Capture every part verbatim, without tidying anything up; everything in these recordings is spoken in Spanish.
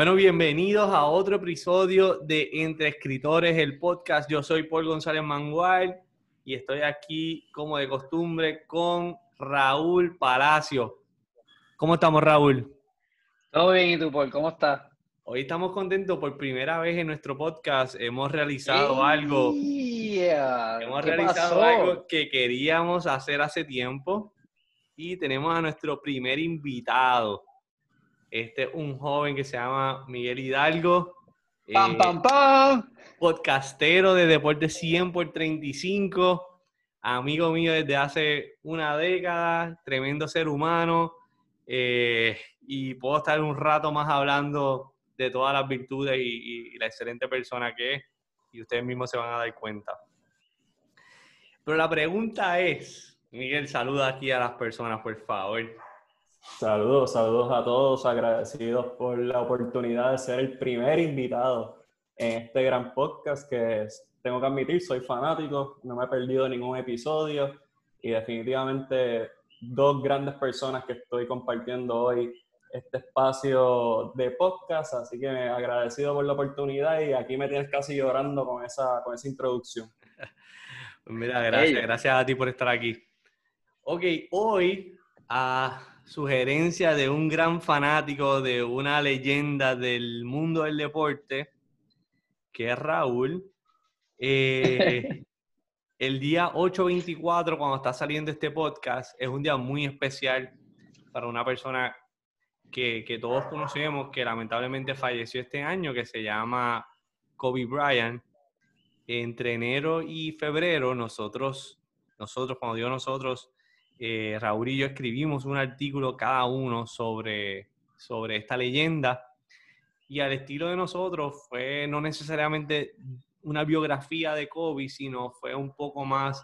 Bueno, bienvenidos a otro episodio de Entre Escritores, el podcast. Yo soy Paul González Mangual y estoy aquí, como de costumbre, con Raúl Palacios. ¿Cómo estamos, Raúl? Todo bien, ¿y tú, Paul? ¿Cómo estás? Hoy estamos contentos. Por primera vez en nuestro podcast hemos realizado yeah. algo hemos realizado pasó? algo que queríamos hacer hace tiempo, y tenemos a nuestro primer invitado. Este es un joven que se llama Miguel Hidalgo, pam, eh, pam, pam. podcastero de Deporte cien por treinta y cinco, amigo mío desde hace una década, tremendo ser humano, eh, y puedo estar un rato más hablando de todas las virtudes y, y, y la excelente persona que es, y ustedes mismos se van a dar cuenta. Pero la pregunta es, Miguel, saluda aquí a las personas, por favor. Saludos, saludos a todos, agradecidos por la oportunidad de ser el primer invitado en este gran podcast que tengo que admitir, soy fanático, no me he perdido ningún episodio y definitivamente dos grandes personas que estoy compartiendo hoy este espacio de podcast, así que agradecido por la oportunidad y aquí me tienes casi llorando con esa, con esa introducción. Mira, gracias, hey. gracias a ti por estar aquí. Ok, hoy... a sugerencia de un gran fanático, de una leyenda del mundo del deporte, que es Raúl. Eh, el día ocho veinticuatro, cuando está saliendo este podcast, es un día muy especial para una persona que, que todos conocemos, que lamentablemente falleció este año, que se llama Kobe Bryant. Entre enero y febrero, nosotros, nosotros cuando digo nosotros, Eh, Raúl y yo escribimos un artículo cada uno sobre, sobre esta leyenda, y al estilo de nosotros fue no necesariamente una biografía de Kobe, sino fue un poco más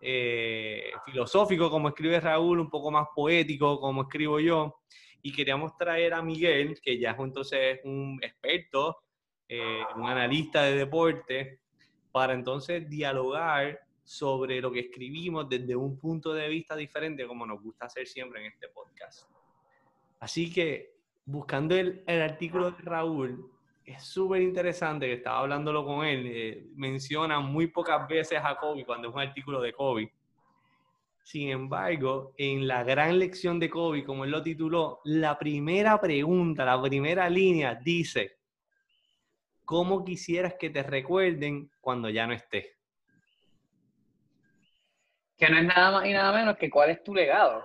eh, filosófico como escribe Raúl, un poco más poético como escribo yo, y queríamos traer a Miguel, que ya es entonces un experto, eh, un analista de deporte, para entonces dialogar sobre lo que escribimos desde un punto de vista diferente, como nos gusta hacer siempre en este podcast. Así que, buscando el, el artículo de Raúl, es súper interesante, que estaba hablándolo con él, eh, menciona muy pocas veces a Kobe cuando es un artículo de Kobe. Sin embargo, en la gran lección de Kobe, como él lo tituló, la primera pregunta, la primera línea dice: ¿cómo quisieras que te recuerden cuando ya no estés? Que no es nada más y nada menos que cuál es tu legado.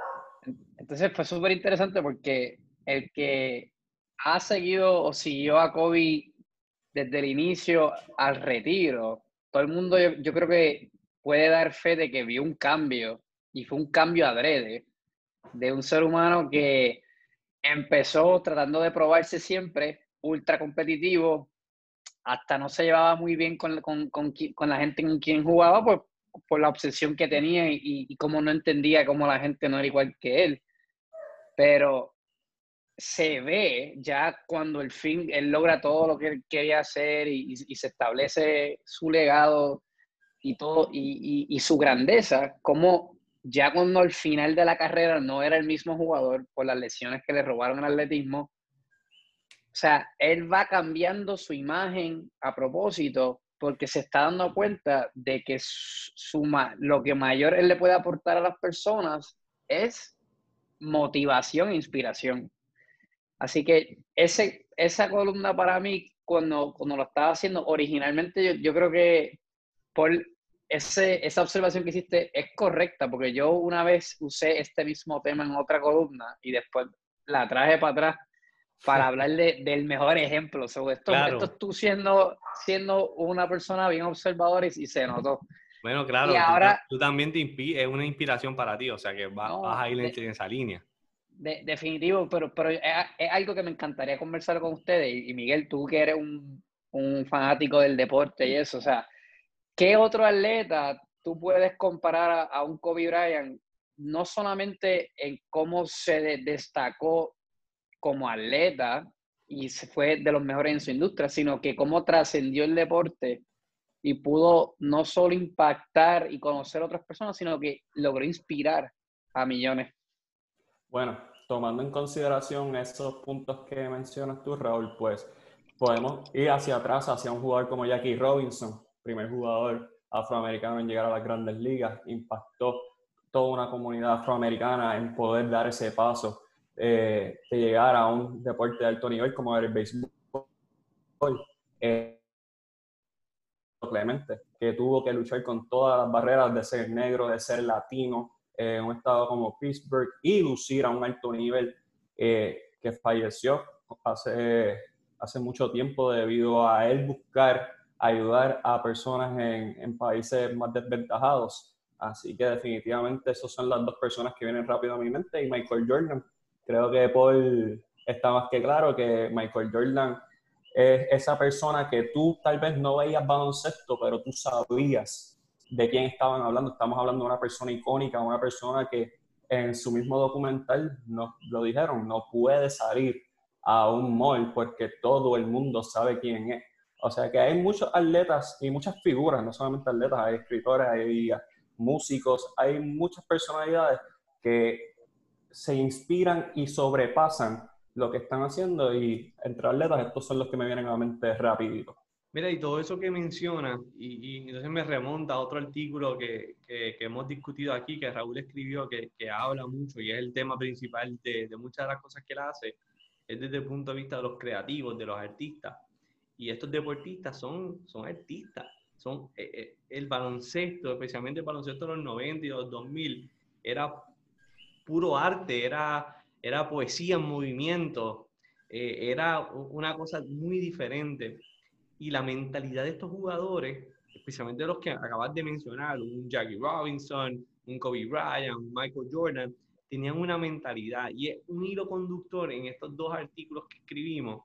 Entonces fue súper interesante, porque el que ha seguido o siguió a Kobe desde el inicio al retiro, todo el mundo yo, yo creo que puede dar fe de que vio un cambio, y fue un cambio adrede, de un ser humano que empezó tratando de probarse siempre, ultra competitivo, hasta no se llevaba muy bien con, con, con, con la gente con quien jugaba, pues por la obsesión que tenía y, y cómo no entendía cómo la gente no era igual que él. Pero se ve ya cuando el fin, él logra todo lo que él quería hacer y, y se establece su legado y todo, y, y, y su grandeza, como ya cuando al final de la carrera no era el mismo jugador por las lesiones que le robaron el atletismo. O sea, él va cambiando su imagen a propósito, porque se está dando cuenta de que suma, lo que mayor él le puede aportar a las personas es motivación e inspiración. Así que ese, esa columna para mí, cuando, cuando lo estaba haciendo originalmente, yo, yo creo que por ese, esa observación que hiciste es correcta, porque yo una vez usé este mismo tema en otra columna y después la traje para atrás para hablar de, del mejor ejemplo. Sobre esto, claro. Esto es tú siendo, siendo una persona bien observadora y, y se notó. Bueno, claro, y ahora, tú, tú también te inspi- es una inspiración para ti, o sea que va, no, vas a ir de, en esa línea. De, definitivo, pero, pero es, es algo que me encantaría conversar con ustedes. Y, y Miguel, tú que eres un, un fanático del deporte y eso, o sea, ¿qué otro atleta tú puedes comparar a, a un Kobe Bryant? No solamente en cómo se de, destacó como atleta y se fue de los mejores en su industria, sino que cómo trascendió el deporte y pudo no solo impactar y conocer a otras personas, sino que logró inspirar a millones. Bueno, tomando en consideración esos puntos que mencionas tú, Raúl, pues podemos ir hacia atrás, hacia un jugador como Jackie Robinson, primer jugador afroamericano en llegar a las grandes ligas, impactó toda una comunidad afroamericana en poder dar ese paso eh, de llegar a un deporte de alto nivel como era el béisbol. Eh, Clemente, que tuvo que luchar con todas las barreras de ser negro, de ser latino, eh, en un estado como Pittsburgh, y lucir a un alto nivel, eh, que falleció hace, hace mucho tiempo debido a él buscar ayudar a personas en, en países más desventajados. Así que definitivamente esas son las dos personas que vienen rápido a mi mente. Y Michael Jordan, creo que Paul está más que claro que Michael Jordan es esa persona que tú tal vez no veías baloncesto, pero tú sabías de quién estaban hablando. Estamos hablando de una persona icónica, una persona que en su mismo documental nos lo dijeron, no puede salir a un mall porque todo el mundo sabe quién es. O sea que hay muchos atletas y muchas figuras, no solamente atletas, hay escritores, hay músicos, hay muchas personalidades que se inspiran y sobrepasan lo que están haciendo, y entre atletas estos son los que me vienen a la mente rapidito. Mira, y todo eso que mencionas, y, y entonces me remonta a otro artículo que, que, que hemos discutido aquí, que Raúl escribió, que, que habla mucho, y es el tema principal de, de muchas de las cosas que él hace, es desde el punto de vista de los creativos, de los artistas. Y estos deportistas son, son artistas. Son, eh, el baloncesto, especialmente el baloncesto de los noventa y los dos mil, era puro arte, era... era poesía en movimiento, eh, era una cosa muy diferente. Y la mentalidad de estos jugadores, especialmente los que acabas de mencionar, un Jackie Robinson, un Kobe Bryant, un Michael Jordan, tenían una mentalidad. Y es un hilo conductor en estos dos artículos que escribimos,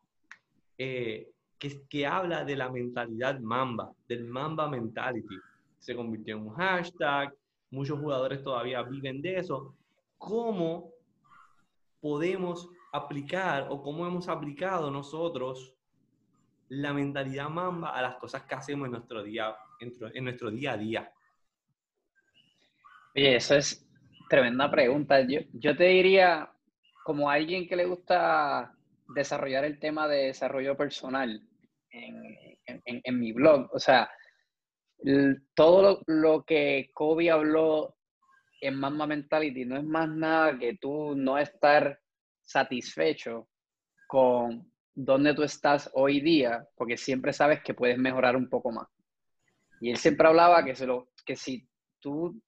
eh, que, que habla de la mentalidad Mamba, del Mamba Mentality. Se convirtió en un hashtag, muchos jugadores todavía viven de eso. ¿Cómo podemos aplicar, o cómo hemos aplicado nosotros la mentalidad Mamba a las cosas que hacemos en nuestro día, en nuestro día a día? Oye, esa es tremenda pregunta. Yo, yo te diría, como alguien que le gusta desarrollar el tema de desarrollo personal en, en, en mi blog, o sea, todo lo, lo que Kobe habló en Mamba Mentality no es más nada que tú no estar satisfecho con dónde tú estás hoy día, porque siempre sabes que puedes mejorar un poco más. Y él siempre hablaba que, se lo, que si tú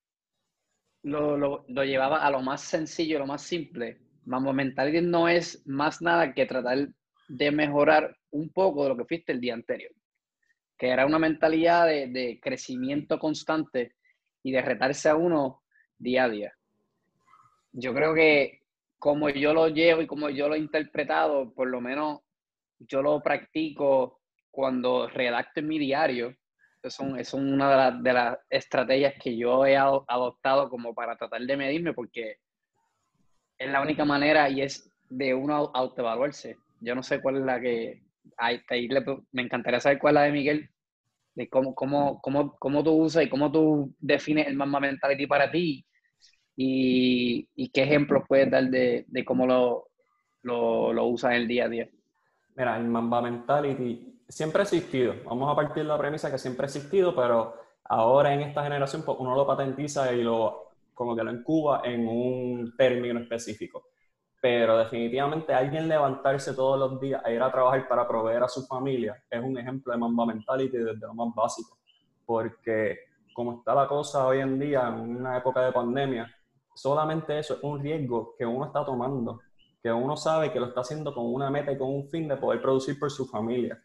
lo, lo, lo llevabas a lo más sencillo, lo más simple, Mamba Mentality no es más nada que tratar de mejorar un poco de lo que fuiste el día anterior, que era una mentalidad de, de crecimiento constante y de retarse a uno día a día. Yo creo que como yo lo llevo y como yo lo he interpretado, por lo menos yo lo practico cuando redacto en mi diario. Es, un, es una de, la, de las estrategias que yo he ad, adoptado como para tratar de medirme, porque es la única manera y es de uno autoevaluarse. Yo no sé cuál es la que... Ahí, ahí le, me encantaría saber cuál es la de Miguel, de cómo, cómo, cómo, cómo tú usas y cómo tú defines el Mamba Mentality para ti. Y, y qué ejemplos puedes dar de, de cómo lo, lo, lo usas en el día a día. Mira, el Mamba Mentality siempre ha existido. Vamos a partir de la premisa que siempre ha existido, pero ahora en esta generación pues uno lo patentiza y lo, como que lo encuba en un término específico. Pero definitivamente alguien levantarse todos los días a ir a trabajar para proveer a su familia es un ejemplo de Mamba Mentality desde lo más básico. Porque como está la cosa hoy en día, en una época de pandemia, solamente eso es un riesgo que uno está tomando, que uno sabe que lo está haciendo con una meta y con un fin de poder producir por su familia.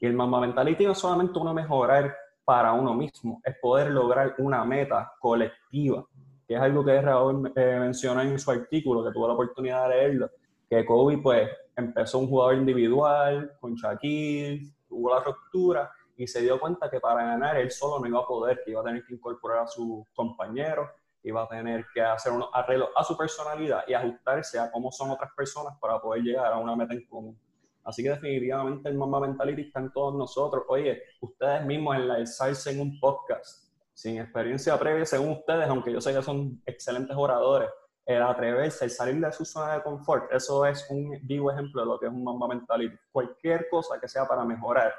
Y el Mamba Mentality no es solamente uno mejorar para uno mismo, es poder lograr una meta colectiva, que es algo que Raúl eh, mencionó en su artículo, que tuve la oportunidad de leerlo, que Kobe pues empezó un jugador individual, con Shaquille, tuvo la ruptura, y se dio cuenta que para ganar él solo no iba a poder, que iba a tener que incorporar a sus compañeros, iba a tener que hacer unos arreglos a su personalidad y ajustarse a cómo son otras personas para poder llegar a una meta en común. Así que definitivamente el Mamba Mentality está en todos nosotros. Oye, ustedes mismos enlazarse en un podcast sin experiencia previa, según ustedes, aunque yo sé que son excelentes oradores, el atreverse, el salir de su zona de confort, eso es un vivo ejemplo de lo que es un Mamba Mentality. Cualquier cosa que sea para mejorar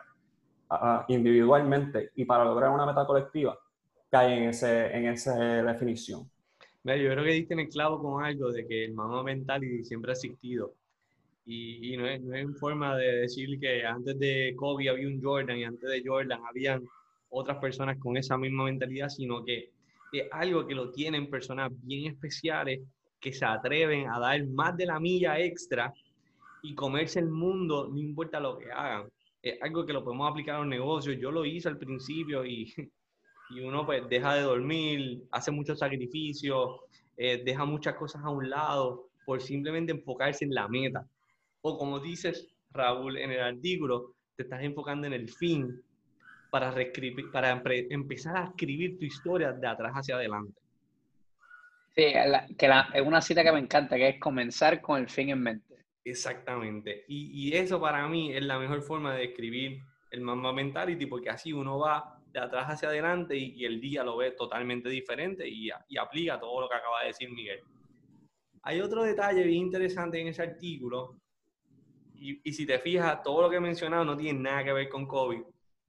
uh, individualmente y para lograr una meta colectiva, cae en, ese, en esa definición. Mira, yo creo que diste en el clavo con algo de que el Mamba Mentality siempre ha existido. Y, y no es, no es forma de decir que antes de Kobe había un Jordan y antes de Jordan habían otras personas con esa misma mentalidad, sino que es algo que lo tienen personas bien especiales que se atreven a dar más de la milla extra y comerse el mundo, no importa lo que hagan. Es algo que lo podemos aplicar a un negocio. Yo lo hice al principio y, y uno pues deja de dormir, hace muchos sacrificios, eh, deja muchas cosas a un lado por simplemente enfocarse en la meta. O como dices, Raúl, en el artículo, te estás enfocando en el fin para, para empezar a escribir tu historia de atrás hacia adelante. Sí, la, que la, es una cita que me encanta, que es comenzar con el fin en mente. Exactamente. Y, y eso para mí es la mejor forma de escribir el Mamba Mentality, porque así uno va de atrás hacia adelante y, y el día lo ve totalmente diferente y, y aplica todo lo que acaba de decir Miguel. Hay otro detalle bien interesante en ese artículo. Y, y si te fijas, todo lo que he mencionado no tiene nada que ver con Kobe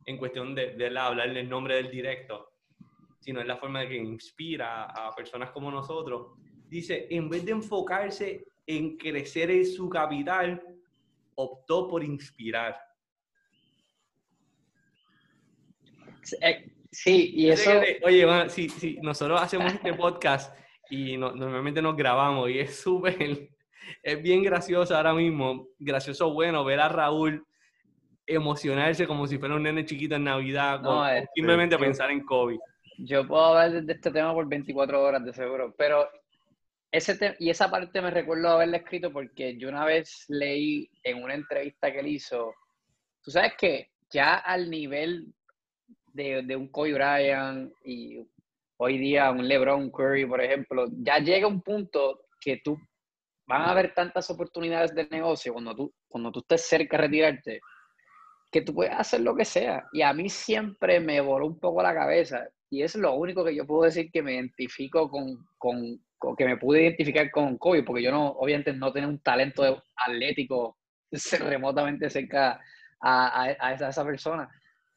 en cuestión de, de la, hablar del nombre del directo, sino es la forma de que inspira a personas como nosotros. Dice, en vez de enfocarse en crecer en su capital, optó por inspirar. Sí, y eso... Oye, man, si, si nosotros hacemos este podcast y no, normalmente nos grabamos y es súper... Es bien gracioso ahora mismo, gracioso bueno ver a Raúl emocionarse como si fuera un nene chiquito en Navidad, no, con, es, simplemente yo, pensar en Kobe. Yo puedo hablar de este tema por veinticuatro horas de seguro, pero ese y esa parte me recuerdo haberla escrito porque yo una vez leí en una entrevista que él hizo, tú sabes que ya al nivel de, de un Kobe Bryant y hoy día un LeBron, Curry, por ejemplo, ya llega un punto que tú van a haber tantas oportunidades de negocio cuando tú, cuando tú estés cerca de retirarte, que tú puedes hacer lo que sea. Y a mí siempre me voló un poco la cabeza. Y es lo único que yo puedo decir que me identifico con, con, con que me pude identificar con Kobe, porque yo no, obviamente no tenía un talento atlético remotamente cerca a, a, a, esa, a esa persona.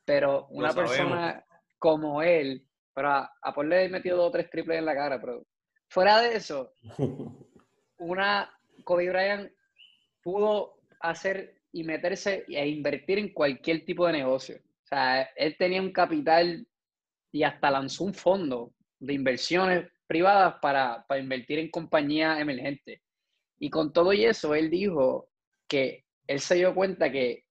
Pero una lo persona sabemos. Como él, para a ponerle metido dos o tres triples en la cara, pero fuera de eso... Una, Kobe Bryant pudo hacer y meterse e invertir en cualquier tipo de negocio. O sea, él tenía un capital y hasta lanzó un fondo de inversiones privadas para, para invertir en compañías emergentes. Y con todo y eso, él dijo que él se dio cuenta que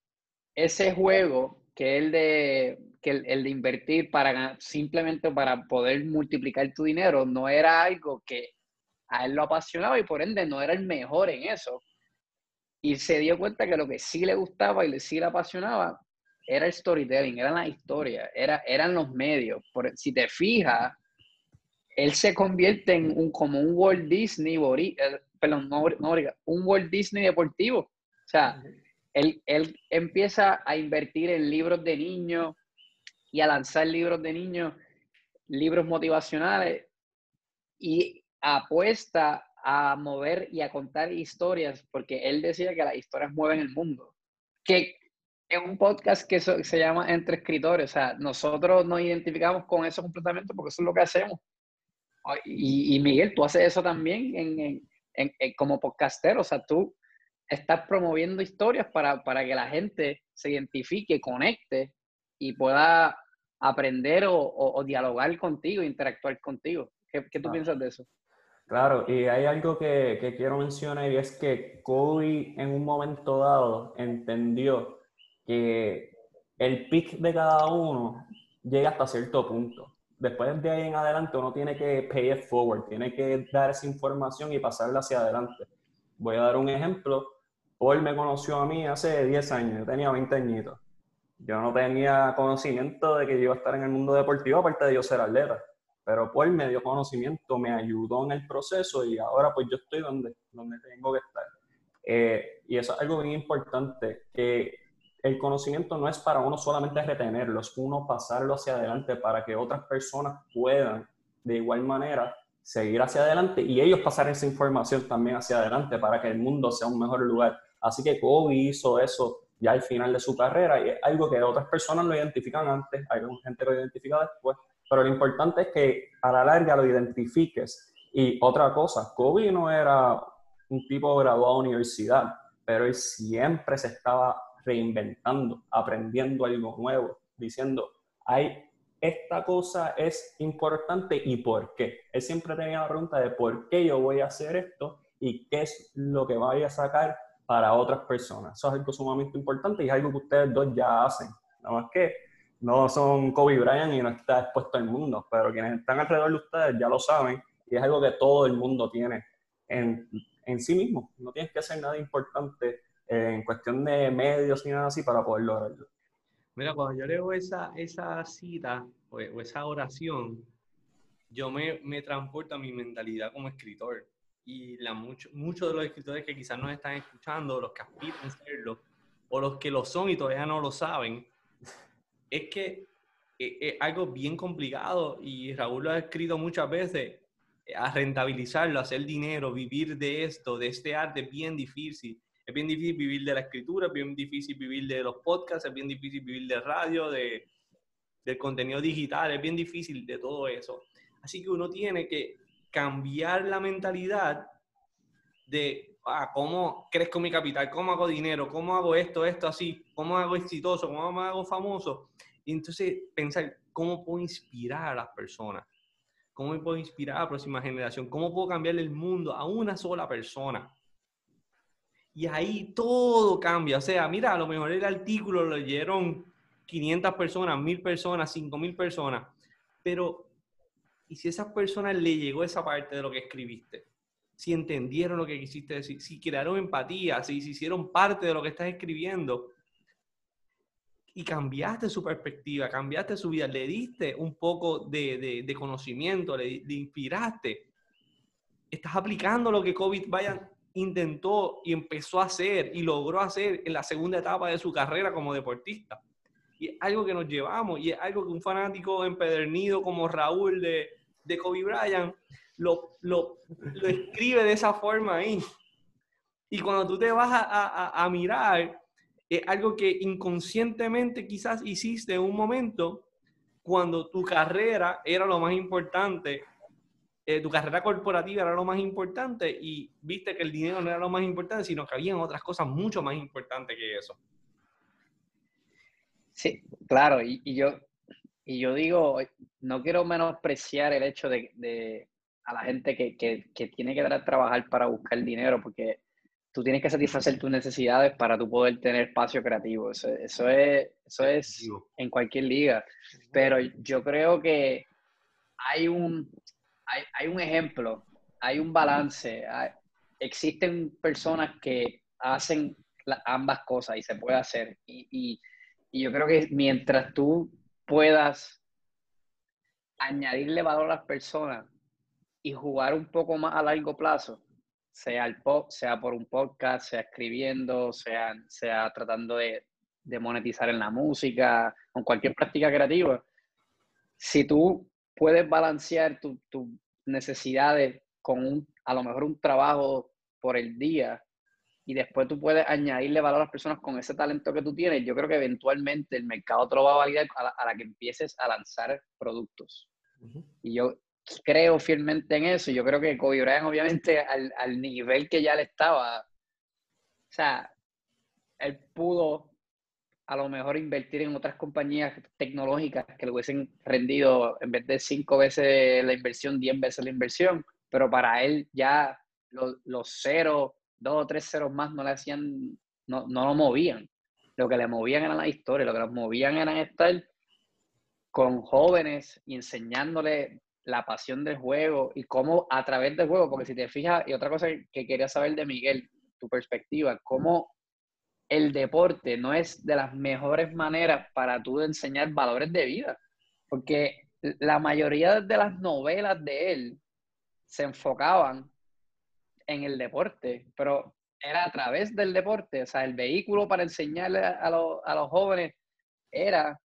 ese juego, que el de, que el, el de invertir para, simplemente para poder multiplicar tu dinero, no era algo que... A él lo apasionaba y por ende no era el mejor en eso. Y se dio cuenta que lo que sí le gustaba y le sí le apasionaba era el storytelling, eran las historias, era, eran los medios. Por, si te fijas, él se convierte en un, como un Walt Disney, perdón, no, no, un Walt Disney deportivo. O sea, uh-huh. él, él empieza a invertir en libros de niños y a lanzar libros de niños, libros motivacionales y apuesta a mover y a contar historias, porque él decía que las historias mueven el mundo. Que es un podcast que so, se llama Entre Escritores, o sea, nosotros nos identificamos con eso completamente porque eso es lo que hacemos. Y, y Miguel, tú haces eso también en, en, en, en, como podcastero, o sea, tú estás promoviendo historias para, para que la gente se identifique, conecte y pueda aprender o, o, o dialogar contigo, interactuar contigo. ¿Qué, qué tú ah. piensas de eso? Claro, y hay algo que, que quiero mencionar y es que Kobe en un momento dado entendió que el pick de cada uno llega hasta cierto punto. Después de ahí en adelante uno tiene que pay it forward, tiene que dar esa información y pasarla hacia adelante. Voy a dar un ejemplo. Paul me conoció a mí hace diez años, yo tenía veinte añitos. Yo no tenía conocimiento de que yo iba a estar en el mundo deportivo, aparte de yo ser atleta. Pero Paul me dio conocimiento, me ayudó en el proceso y ahora pues yo estoy donde, donde tengo que estar. Eh, y eso es algo bien importante, que el conocimiento no es para uno solamente retenerlo, es uno pasarlo hacia adelante para que otras personas puedan de igual manera seguir hacia adelante y ellos pasar esa información también hacia adelante para que el mundo sea un mejor lugar. Así que Kobe hizo eso ya al final de su carrera y es algo que otras personas lo identifican antes, hay gente que lo identifica después, pero lo importante es que a la larga lo identifiques. Y otra cosa, Kobe no era un tipo graduado de universidad, pero él siempre se estaba reinventando, aprendiendo algo nuevo, diciendo, hay esta cosa es importante y por qué. Él siempre tenía la pregunta de por qué yo voy a hacer esto y qué es lo que voy a sacar para otras personas. Eso es algo sumamente importante y es algo que ustedes dos ya hacen. Nada más que no son Kobe Bryant y no está expuesto al mundo, pero quienes están alrededor de ustedes ya lo saben y es algo que todo el mundo tiene en, en sí mismo. No tienes que hacer nada importante en cuestión de medios ni nada así para poder lograrlo. Mira, cuando yo leo esa, esa cita o, o esa oración, yo me, me transporto a mi mentalidad como escritor. Y la mucho, muchos de los escritores que quizás nos están escuchando, los que aspiran a serlo, o los que lo son y todavía no lo saben, es que es, es algo bien complicado, y Raúl lo ha escrito muchas veces, a rentabilizarlo, a hacer dinero, vivir de esto, de este arte, es bien difícil. Es bien difícil vivir de la escritura, es bien difícil vivir de los podcasts, es bien difícil vivir de radio, de, del contenido digital, es bien difícil de todo eso. Así que uno tiene que cambiar la mentalidad de ah, cómo crezco mi capital, cómo hago dinero, cómo hago esto, esto, así, cómo hago exitoso, cómo me hago famoso. Y entonces pensar cómo puedo inspirar a las personas, cómo puedo inspirar a la próxima generación, cómo puedo cambiarle el mundo a una sola persona. Y ahí todo cambia. O sea, mira, a lo mejor el artículo lo leyeron quinientas personas, mil personas, cinco mil personas. Pero, ¿y si a esas personas le llegó esa parte de lo que escribiste? Si entendieron lo que quisiste decir, si crearon empatía, si se hicieron parte de lo que estás escribiendo. Y cambiaste su perspectiva, cambiaste su vida, le diste un poco de, de, de conocimiento, le, le inspiraste. Estás aplicando lo que Kobe Bryant intentó y empezó a hacer y logró hacer en la segunda etapa de su carrera como deportista. Y es algo que nos llevamos y es algo que un fanático empedernido como Raúl de, de Kobe Bryant lo, lo, lo escribe de esa forma ahí. Y cuando tú te vas a, a, a mirar, es algo que inconscientemente quizás hiciste en un momento cuando tu carrera era lo más importante. Eh, tu carrera corporativa era lo más importante y viste que el dinero no era lo más importante, sino que habían otras cosas mucho más importantes que eso. Sí, claro, y, y, yo, y yo digo, no quiero menospreciar el hecho de, de a la gente que, que, que tiene que trabajar para buscar dinero, porque tú tienes que satisfacer tus necesidades para tú poder tener espacio creativo. Eso, eso es, eso es en cualquier liga. Pero yo creo que hay un... Hay, hay un ejemplo, hay un balance. Hay, existen personas que hacen la, ambas cosas y se puede hacer. Y, y, y yo creo que mientras tú puedas añadirle valor a las personas y jugar un poco más a largo plazo, sea, el pop, sea por un podcast, sea escribiendo, sea, sea tratando de, de monetizar en la música, con cualquier práctica creativa, si tú puedes balancear tus tu necesidades con un, a lo mejor un trabajo por el día y después tú puedes añadirle valor a las personas con ese talento que tú tienes. Yo creo que eventualmente el mercado te lo va a validar a la, a la que empieces a lanzar productos. Uh-huh. Y yo creo fielmente en eso. Yo creo que Kobe Bryant obviamente al, al nivel que ya le estaba, o sea, él pudo a lo mejor invertir en otras compañías tecnológicas que le hubiesen rendido, en vez de cinco veces la inversión, diez veces la inversión, pero para él ya los, los ceros, dos o tres ceros más no le hacían, no, no lo movían. Lo que le movían eran las historias, lo que los movían eran estar con jóvenes y enseñándoles la pasión del juego y cómo a través del juego, porque si te fijas, y otra cosa que quería saber de Miguel, tu perspectiva, cómo el deporte no es de las mejores maneras para tú enseñar valores de vida. Porque la mayoría de las novelas de él se enfocaban en el deporte, pero era a través del deporte. O sea, el vehículo para enseñarle a, lo, a los jóvenes era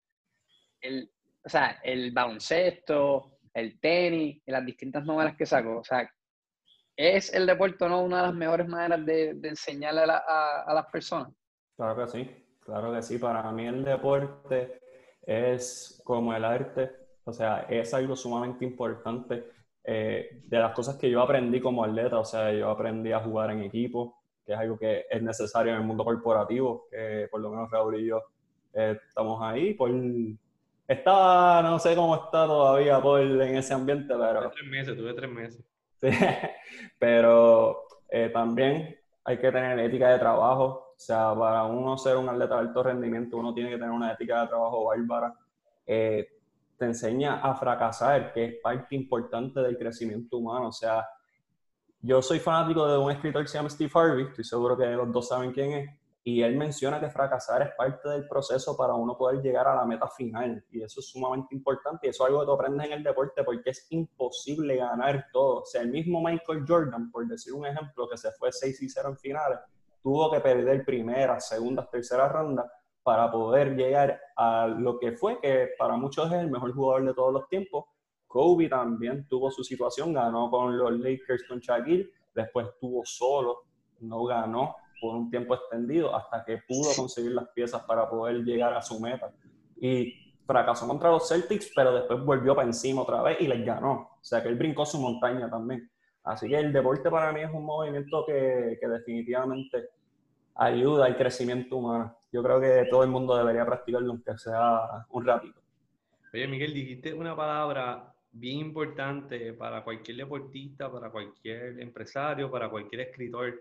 el, o sea, el baloncesto, el tenis, y las distintas novelas que sacó. O sea, ¿es el deporte, no, una de las mejores maneras de, de enseñarle a, la, a, a las personas? Claro que sí, claro que sí. Para mí el deporte es como el arte, o sea, es algo sumamente importante. Eh, de las cosas que yo aprendí como atleta, o sea, yo aprendí a jugar en equipo, que es algo que es necesario en el mundo corporativo, que por lo menos Raúl y yo eh, estamos ahí. Por... Está, no sé cómo está todavía por, en ese ambiente, pero... Tuve tres meses, tuve tres meses. Sí, pero eh, también hay que tener ética de trabajo. O sea, para uno ser un atleta de alto rendimiento, uno tiene que tener una ética de trabajo bárbara. Eh, te enseña a fracasar, que es parte importante del crecimiento humano. O sea, yo soy fanático de un escritor que se llama Steve Harvey, estoy seguro que los dos saben quién es, y él menciona que fracasar es parte del proceso para uno poder llegar a la meta final, y eso es sumamente importante, y eso es algo que tú aprendes en el deporte, porque es imposible ganar todo. O sea, el mismo Michael Jordan, por decir un ejemplo, que se fue seis y cero en finales, tuvo que perder primeras, segundas, terceras rondas para poder llegar a lo que fue, que para muchos es el mejor jugador de todos los tiempos. Kobe también tuvo su situación, ganó con los Lakers con Shaquille, después estuvo solo, no ganó por un tiempo extendido hasta que pudo conseguir las piezas para poder llegar a su meta. Y fracasó contra los Celtics, pero después volvió para encima otra vez y les ganó. O sea que él brincó su montaña también. Así que el deporte para mí es un movimiento que, que definitivamente ayuda al crecimiento humano. Yo creo que todo el mundo debería practicarlo, aunque sea un ratito. Oye, Miguel, dijiste una palabra bien importante para cualquier deportista, para cualquier empresario, para cualquier escritor,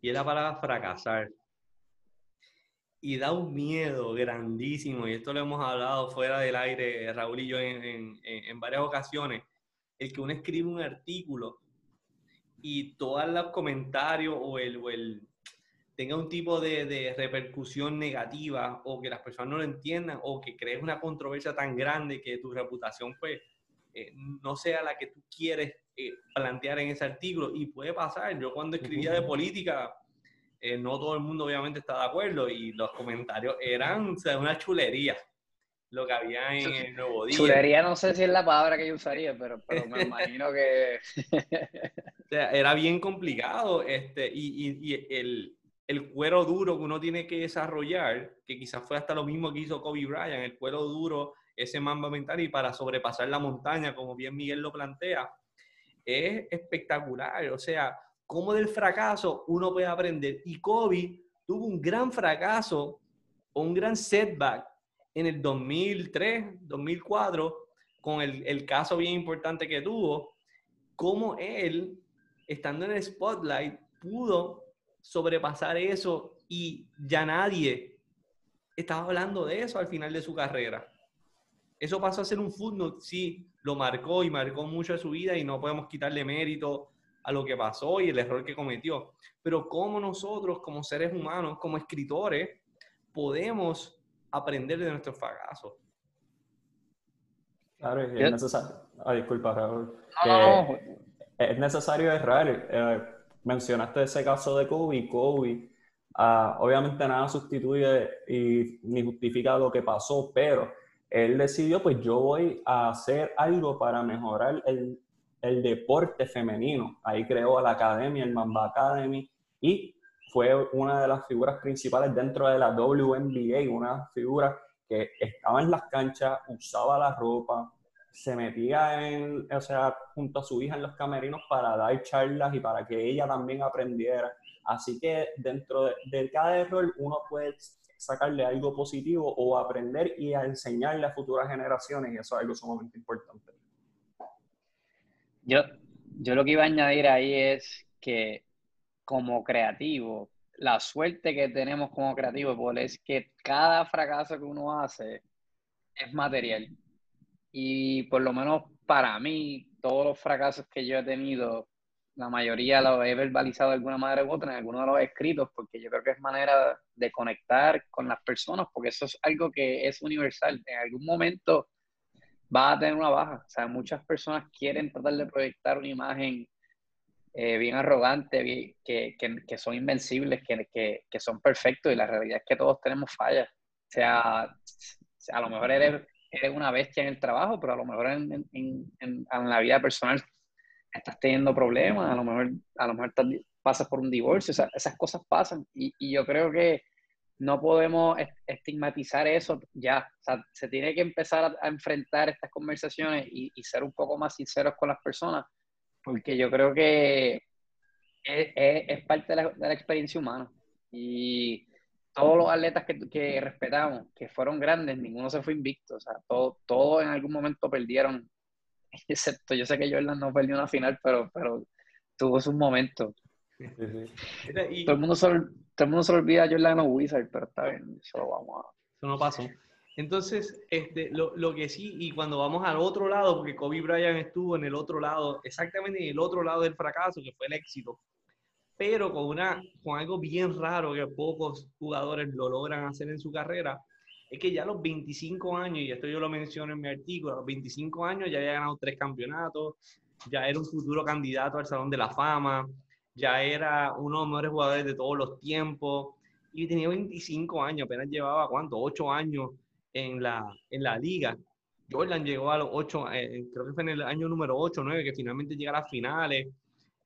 y es la palabra fracasar. Y da un miedo grandísimo, y esto lo hemos hablado fuera del aire, Raúl y yo, en, en, en varias ocasiones, el que uno escribe un artículo y todos los comentarios o el... O el tenga un tipo de, de repercusión negativa, o que las personas no lo entiendan, o que crees una controversia tan grande que tu reputación pues, eh, no sea la que tú quieres eh, plantear en ese artículo. Y puede pasar. Yo cuando escribía de política, eh, no todo el mundo obviamente está de acuerdo, y los comentarios eran, o sea, una chulería, lo que había en el Nuevo Día. Chulería no sé si es la palabra que yo usaría, pero, pero me imagino que... O sea, era bien complicado, este, y, y, y el... el cuero duro que uno tiene que desarrollar, que quizás fue hasta lo mismo que hizo Kobe Bryant, el cuero duro, ese Mamba Mentality, para sobrepasar la montaña, como bien Miguel lo plantea, es espectacular. O sea, cómo del fracaso uno puede aprender. Y Kobe tuvo un gran fracaso, un gran setback en el dos mil tres, dos mil cuatro, con el, el caso bien importante que tuvo, cómo él, estando en el spotlight, pudo sobrepasar eso, y ya nadie estaba hablando de eso al final de su carrera. Eso pasó a ser un footnote, sí, lo marcó y marcó mucho de su vida, y no podemos quitarle mérito a lo que pasó y el error que cometió. Pero cómo nosotros, como seres humanos, como escritores, podemos aprender de nuestros fracasos. Claro, es necesario. Ah, disculpa, Raúl. No, no. Es necesario errar. Eh, Mencionaste ese caso de Kobe. Kobe, uh, obviamente nada sustituye y, ni justifica lo que pasó, pero él decidió, pues yo voy a hacer algo para mejorar el, el deporte femenino. Ahí creó a la academia, el Mamba Academy, y fue una de las figuras principales dentro de la W N B A, una figura que estaba en las canchas, usaba la ropa, se metía en, o sea, junto a su hija en los camerinos para dar charlas y para que ella también aprendiera. Así que dentro de, de cada error uno puede sacarle algo positivo o aprender y a enseñarle a futuras generaciones, y eso es algo sumamente importante. Yo, yo lo que iba a añadir ahí es que como creativo, la suerte que tenemos como creativo, Paul, es que cada fracaso que uno hace es material. Y por lo menos para mí, todos los fracasos que yo he tenido, la mayoría los he verbalizado de alguna manera u otra en alguno de los escritos, porque yo creo que es manera de conectar con las personas, porque eso es algo que es universal. En algún momento vas a tener una baja. O sea, muchas personas quieren tratar de proyectar una imagen eh, bien arrogante, bien, que, que, que son invencibles, que, que, que son perfectos, y la realidad es que todos tenemos fallas. O sea, a lo mejor eres... eres una bestia en el trabajo, pero a lo mejor en, en, en, en la vida personal estás teniendo problemas, a lo mejor, a lo mejor pasas por un divorcio, o sea, esas cosas pasan. Y, y yo creo que no podemos estigmatizar eso ya. O sea, se tiene que empezar a, a enfrentar estas conversaciones y, y ser un poco más sinceros con las personas, porque yo creo que es, es, es parte de la, de la experiencia humana. Y todos los atletas que, que respetamos, que fueron grandes, ninguno se fue invicto. O sea, todos todo en algún momento perdieron, excepto, yo sé que Jordan no perdió una final, pero, pero tuvo sus momentos. Y todo el mundo solo, todo el mundo se olvida a Jordan o Wizard, pero está bien, eso lo vamos a... Eso no pasó. Entonces, este, lo, lo que sí, y cuando vamos al otro lado, porque Kobe Bryant estuvo en el otro lado, exactamente en el otro lado del fracaso, que fue el éxito, pero con, una, con algo bien raro que pocos jugadores lo logran hacer en su carrera, es que ya a los veinticinco años, y esto yo lo menciono en mi artículo, a los veinticinco años ya había ganado tres campeonatos, ya era un futuro candidato al Salón de la Fama, ya era uno de los mejores jugadores de todos los tiempos, y tenía veinticinco años, apenas llevaba, ¿cuánto? ocho años en la, en la liga. Jordan llegó a los ocho, eh, creo que fue en el año número ocho o nueve, que finalmente llega a las finales.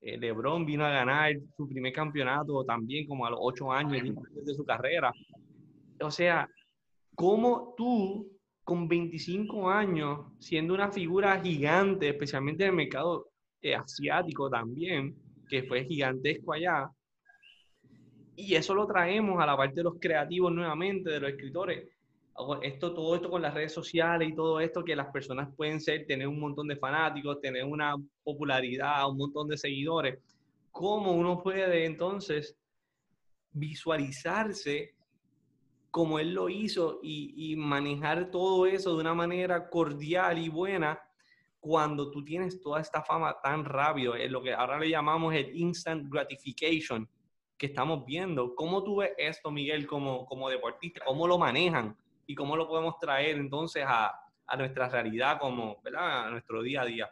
LeBron vino a ganar su primer campeonato también como a los ocho años de su carrera. O sea, ¿cómo tú con veinticinco años, siendo una figura gigante, especialmente en el mercado eh, asiático también, que fue gigantesco allá, y eso lo traemos a la parte de los creativos nuevamente, de los escritores, esto, todo esto con las redes sociales y todo esto, que las personas pueden ser, tener un montón de fanáticos, tener una popularidad, un montón de seguidores? ¿Cómo uno puede entonces visualizarse como él lo hizo y, y manejar todo eso de una manera cordial y buena cuando tú tienes toda esta fama tan rápido? Es lo que ahora le llamamos el instant gratification que estamos viendo. ¿Cómo tú ves esto, Miguel, como, como deportista? ¿Cómo lo manejan? ¿Y cómo lo podemos traer entonces a, a nuestra realidad, como, ¿verdad?, a nuestro día a día?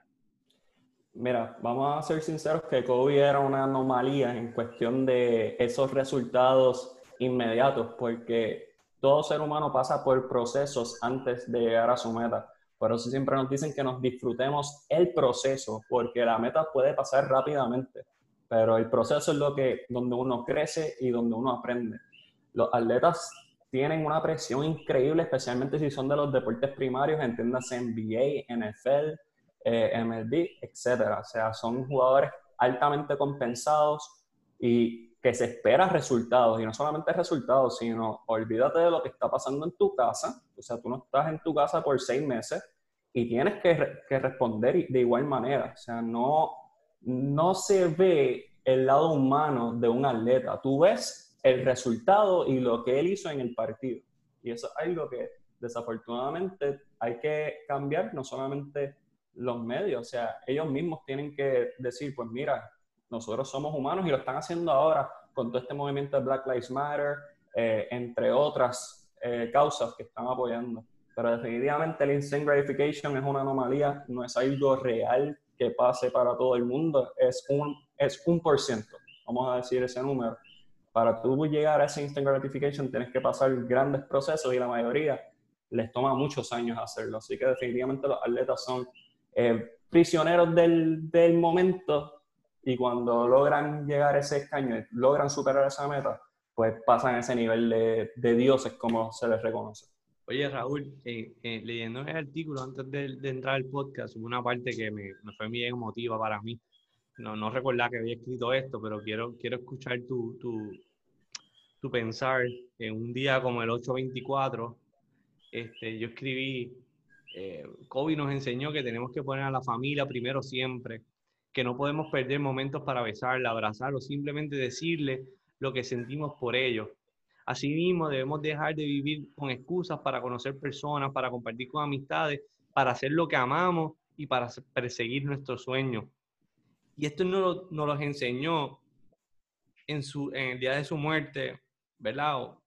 Mira, vamos a ser sinceros que Kobe era una anomalía en cuestión de esos resultados inmediatos, porque todo ser humano pasa por procesos antes de llegar a su meta. Por eso siempre nos dicen que nos disfrutemos el proceso, porque la meta puede pasar rápidamente, pero el proceso es lo que, donde uno crece y donde uno aprende. Los atletas tienen una presión increíble, especialmente si son de los deportes primarios, entiéndase N B A, N F L, eh, M L B, etcétera. O sea, son jugadores altamente compensados y que se esperan resultados. Y no solamente resultados, sino olvídate de lo que está pasando en tu casa. O sea, tú no estás en tu casa por seis meses y tienes que, re que responder de igual manera. O sea, no, no se ve el lado humano de un atleta. Tú ves el resultado y lo que él hizo en el partido. Y eso es algo que desafortunadamente hay que cambiar, no solamente los medios, o sea, ellos mismos tienen que decir, pues mira, nosotros somos humanos y lo están haciendo ahora con todo este movimiento de Black Lives Matter, eh, entre otras eh, causas que están apoyando. Pero definitivamente el instant gratification es una anomalía, no es algo real que pase para todo el mundo, es un, es un por ciento, vamos a decir ese número. Para tú llegar a ese instant gratification tienes que pasar grandes procesos y la mayoría les toma muchos años hacerlo. Así que definitivamente los atletas son eh, prisioneros del, del momento, y cuando logran llegar a ese escaño, logran superar esa meta, pues pasan a ese nivel de, de dioses, como se les reconoce. Oye, Raúl, eh, eh, leyendo el artículo antes de, de entrar al podcast, hubo una parte que me, me fue muy emotiva para mí. No, no recordaba que había escrito esto, pero quiero, quiero escuchar tu, tu, tu pensar. En un día como el ocho veinticuatro, este, yo escribí, eh, Kobe nos enseñó que tenemos que poner a la familia primero siempre, que no podemos perder momentos para besarla, abrazarla o simplemente decirle lo que sentimos por ellos. Asimismo, debemos dejar de vivir con excusas para conocer personas, para compartir con amistades, para hacer lo que amamos y para perseguir nuestros sueños. Y esto nos no los enseñó en, su, en el día de su muerte, ¿verdad? O,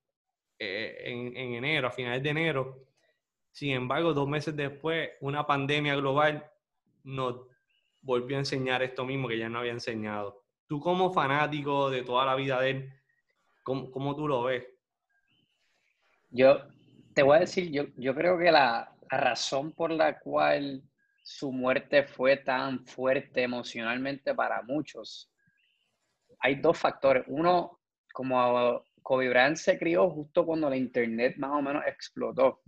eh, en, en enero, a finales de enero. Sin embargo, dos meses después, una pandemia global nos volvió a enseñar esto mismo que ya no había enseñado. Tú, como fanático de toda la vida de él, ¿cómo, cómo tú lo ves? Yo te voy a decir, yo, yo creo que la, la razón por la cual su muerte fue tan fuerte emocionalmente para muchos, hay dos factores. Uno, como Kobe Bryant se crió justo cuando la internet más o menos explotó,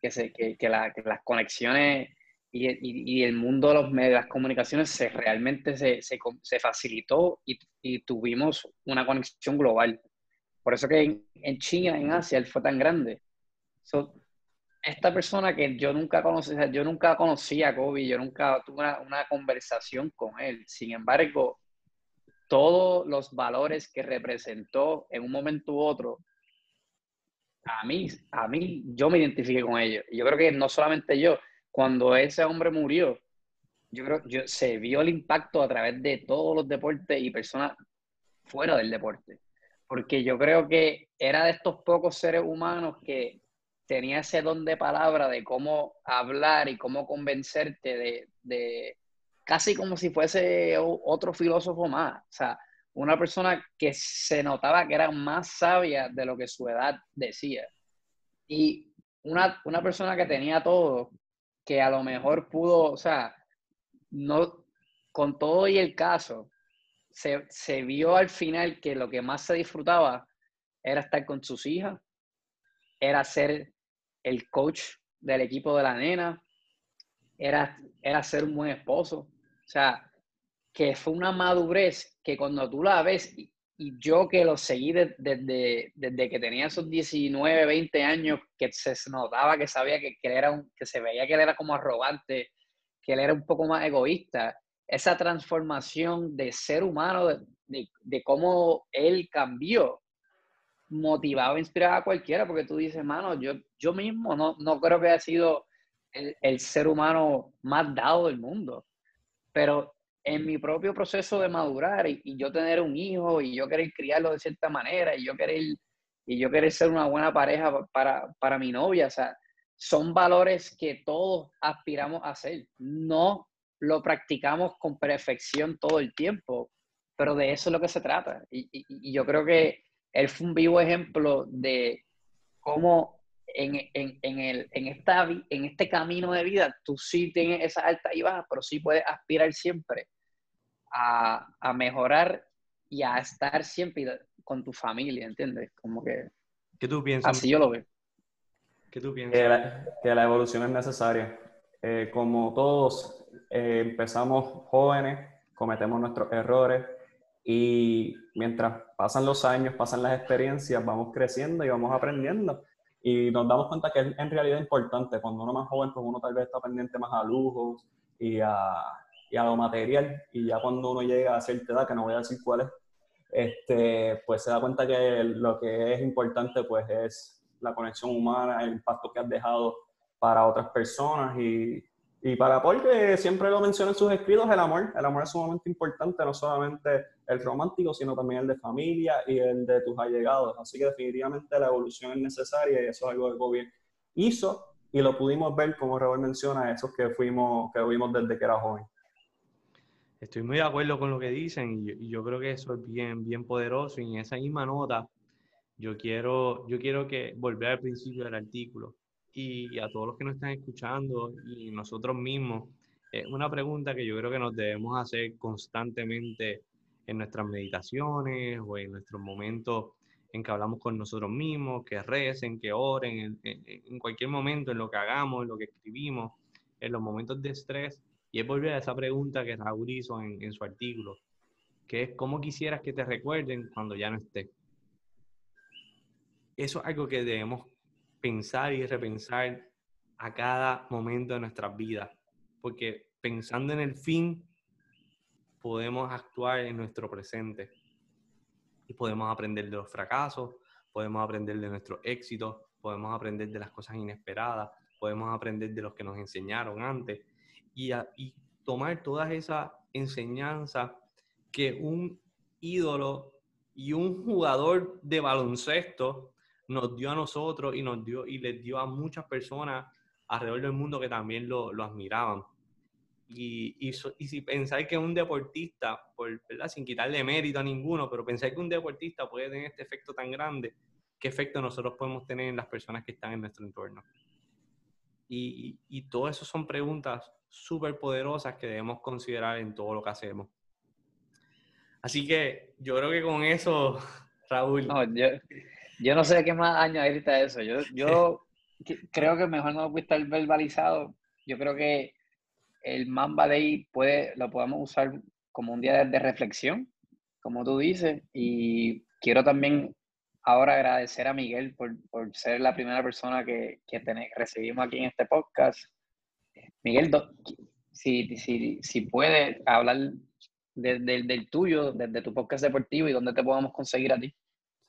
que, se, que, que, la, que las conexiones y, y, y el mundo de los medios, las comunicaciones, se, realmente se, se, se facilitó y, y tuvimos una conexión global. Por eso que en, en China, en Asia, él fue tan grande. So, esta persona que yo nunca conocí, o sea, yo nunca conocí a Kobe, yo nunca tuve una, una conversación con él. Sin embargo, todos los valores que representó en un momento u otro, a mí, a mí, yo me identifiqué con ellos. Yo creo que no solamente yo, cuando ese hombre murió, yo creo que se vio el impacto a través de todos los deportes y personas fuera del deporte. Porque yo creo que era de estos pocos seres humanos que tenía ese don de palabra de cómo hablar y cómo convencerte de, de casi como si fuese otro filósofo más. O sea, una persona que se notaba que era más sabia de lo que su edad decía. Y una, una persona que tenía todo, que a lo mejor pudo, o sea, no, con todo y el caso, se, se vio al final que lo que más se disfrutaba era estar con sus hijas, era ser el coach del equipo de la nena, era, era ser un buen esposo. O sea, que fue una madurez que cuando tú la ves, y, y yo que lo seguí desde, desde, desde que tenía esos diecinueve, veinte años, que se notaba, que sabía que, que, era un, que se veía que él era como arrogante, que él era un poco más egoísta. Esa transformación de ser humano, de, de, de cómo él cambió, motivaba, inspiraba a cualquiera, porque tú dices, mano, yo, yo mismo no, no creo que haya sido el, el ser humano más dado del mundo, pero en mi propio proceso de madurar y, y yo tener un hijo y yo querer criarlo de cierta manera y yo querer, y yo querer ser una buena pareja para, para mi novia, o sea, son valores que todos aspiramos a ser. No lo practicamos con perfección todo el tiempo, pero de eso es lo que se trata. Y, y, y yo creo que él fue un vivo ejemplo de cómo en, en, en, el, en, esta, en este camino de vida tú sí tienes esas altas y bajas, pero sí puedes aspirar siempre a, a mejorar y a estar siempre con tu familia, ¿entiendes? Como que... ¿Qué tú piensas? Así yo lo veo. ¿Qué tú piensas? Que la, que la evolución es necesaria. Eh, como todos eh, empezamos jóvenes, cometemos nuestros errores, y mientras pasan los años, pasan las experiencias, vamos creciendo y vamos aprendiendo. Y nos damos cuenta que es en realidad importante. Cuando uno es más joven, pues uno tal vez está pendiente más a lujos y a, y a lo material. Y ya cuando uno llega a cierta edad, que no voy a decir cuál es, este, pues se da cuenta que lo que es importante pues es la conexión humana, el impacto que has dejado para otras personas. Y, y para Paul, que siempre lo menciona en sus escritos, el amor. El amor es sumamente importante, no solamente el romántico, sino también el de familia y el de tus allegados. Así que definitivamente la evolución es necesaria y eso es algo que Kobe hizo y lo pudimos ver, como Raúl menciona, esos que fuimos, que vimos desde que era joven. Estoy muy de acuerdo con lo que dicen y yo, y yo creo que eso es bien, bien poderoso, y en esa misma nota yo quiero, yo quiero que volver al principio del artículo y a todos los que nos están escuchando y nosotros mismos, es una pregunta que yo creo que nos debemos hacer constantemente en nuestras meditaciones o en nuestros momentos en que hablamos con nosotros mismos, que recen, que oren, en, en, en cualquier momento, en lo que hagamos, en lo que escribimos, en los momentos de estrés. Y es volver a esa pregunta que Raúl hizo en, en su artículo, que es ¿cómo quisieras que te recuerden cuando ya no estés? Eso es algo que debemos pensar y repensar a cada momento de nuestras vidas, porque pensando en el fin, podemos actuar en nuestro presente y podemos aprender de los fracasos, podemos aprender de nuestros éxitos, podemos aprender de las cosas inesperadas, podemos aprender de los que nos enseñaron antes y, a, y tomar todas esas enseñanzas que un ídolo y un jugador de baloncesto nos dio a nosotros y, nos dio, y les dio a muchas personas alrededor del mundo que también lo, lo admiraban. Y, y, y si pensar que un deportista, por, ¿verdad? Sin quitarle mérito a ninguno, pero pensar que un deportista puede tener este efecto tan grande, ¿qué efecto nosotros podemos tener en las personas que están en nuestro entorno? Y, y, y todo eso son preguntas súper poderosas que debemos considerar en todo lo que hacemos. Así que yo creo que con eso, Raúl... No, yo, yo no sé qué más añadir a eso. Yo, yo creo que mejor no puede estar verbalizado. Yo creo que el Mamba Day puede, lo podemos usar como un día de, de reflexión, como tú dices. Y quiero también ahora agradecer a Miguel por, por ser la primera persona que, que tené, recibimos aquí en este podcast. Miguel, do, si, si, si puedes hablar de, de, del tuyo, desde de tu podcast deportivo y dónde te podemos conseguir a ti.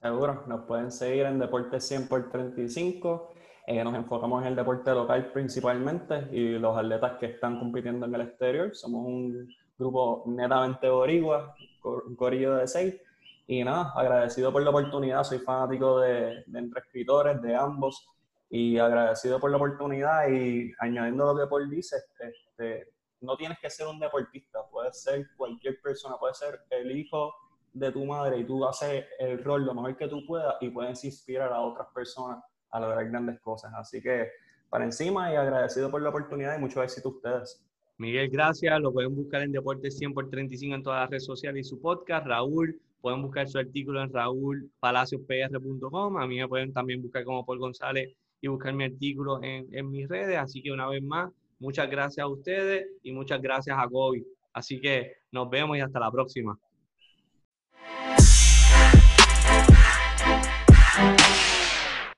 Seguro, nos pueden seguir en Deporte cien por treinta y cinco. Eh, nos enfocamos en el deporte local principalmente y los atletas que están compitiendo en el exterior. Somos un grupo netamente boricua, un corillo de seis. Y nada, agradecido por la oportunidad. Soy fanático de, de Entre Escritores, de ambos. Y agradecido por la oportunidad. Y añadiendo lo que Paul dice, este, no tienes que ser un deportista. Puedes ser cualquier persona. Puedes ser el hijo de tu madre y tú haces el rol lo mejor que tú puedas y puedes inspirar a otras personas a lograr grandes cosas. Así que para encima y agradecido por la oportunidad y mucho éxito a ustedes. Miguel, gracias. Lo pueden buscar en Deporte cien por treinta y cinco en todas las redes sociales y su podcast. Raúl, pueden buscar su artículo en raúl palacios p r punto com. A mí me pueden también buscar como Paul González y buscar mi artículo en, en mis redes. Así que una vez más, muchas gracias a ustedes y muchas gracias a Kobe. Así que nos vemos y hasta la próxima.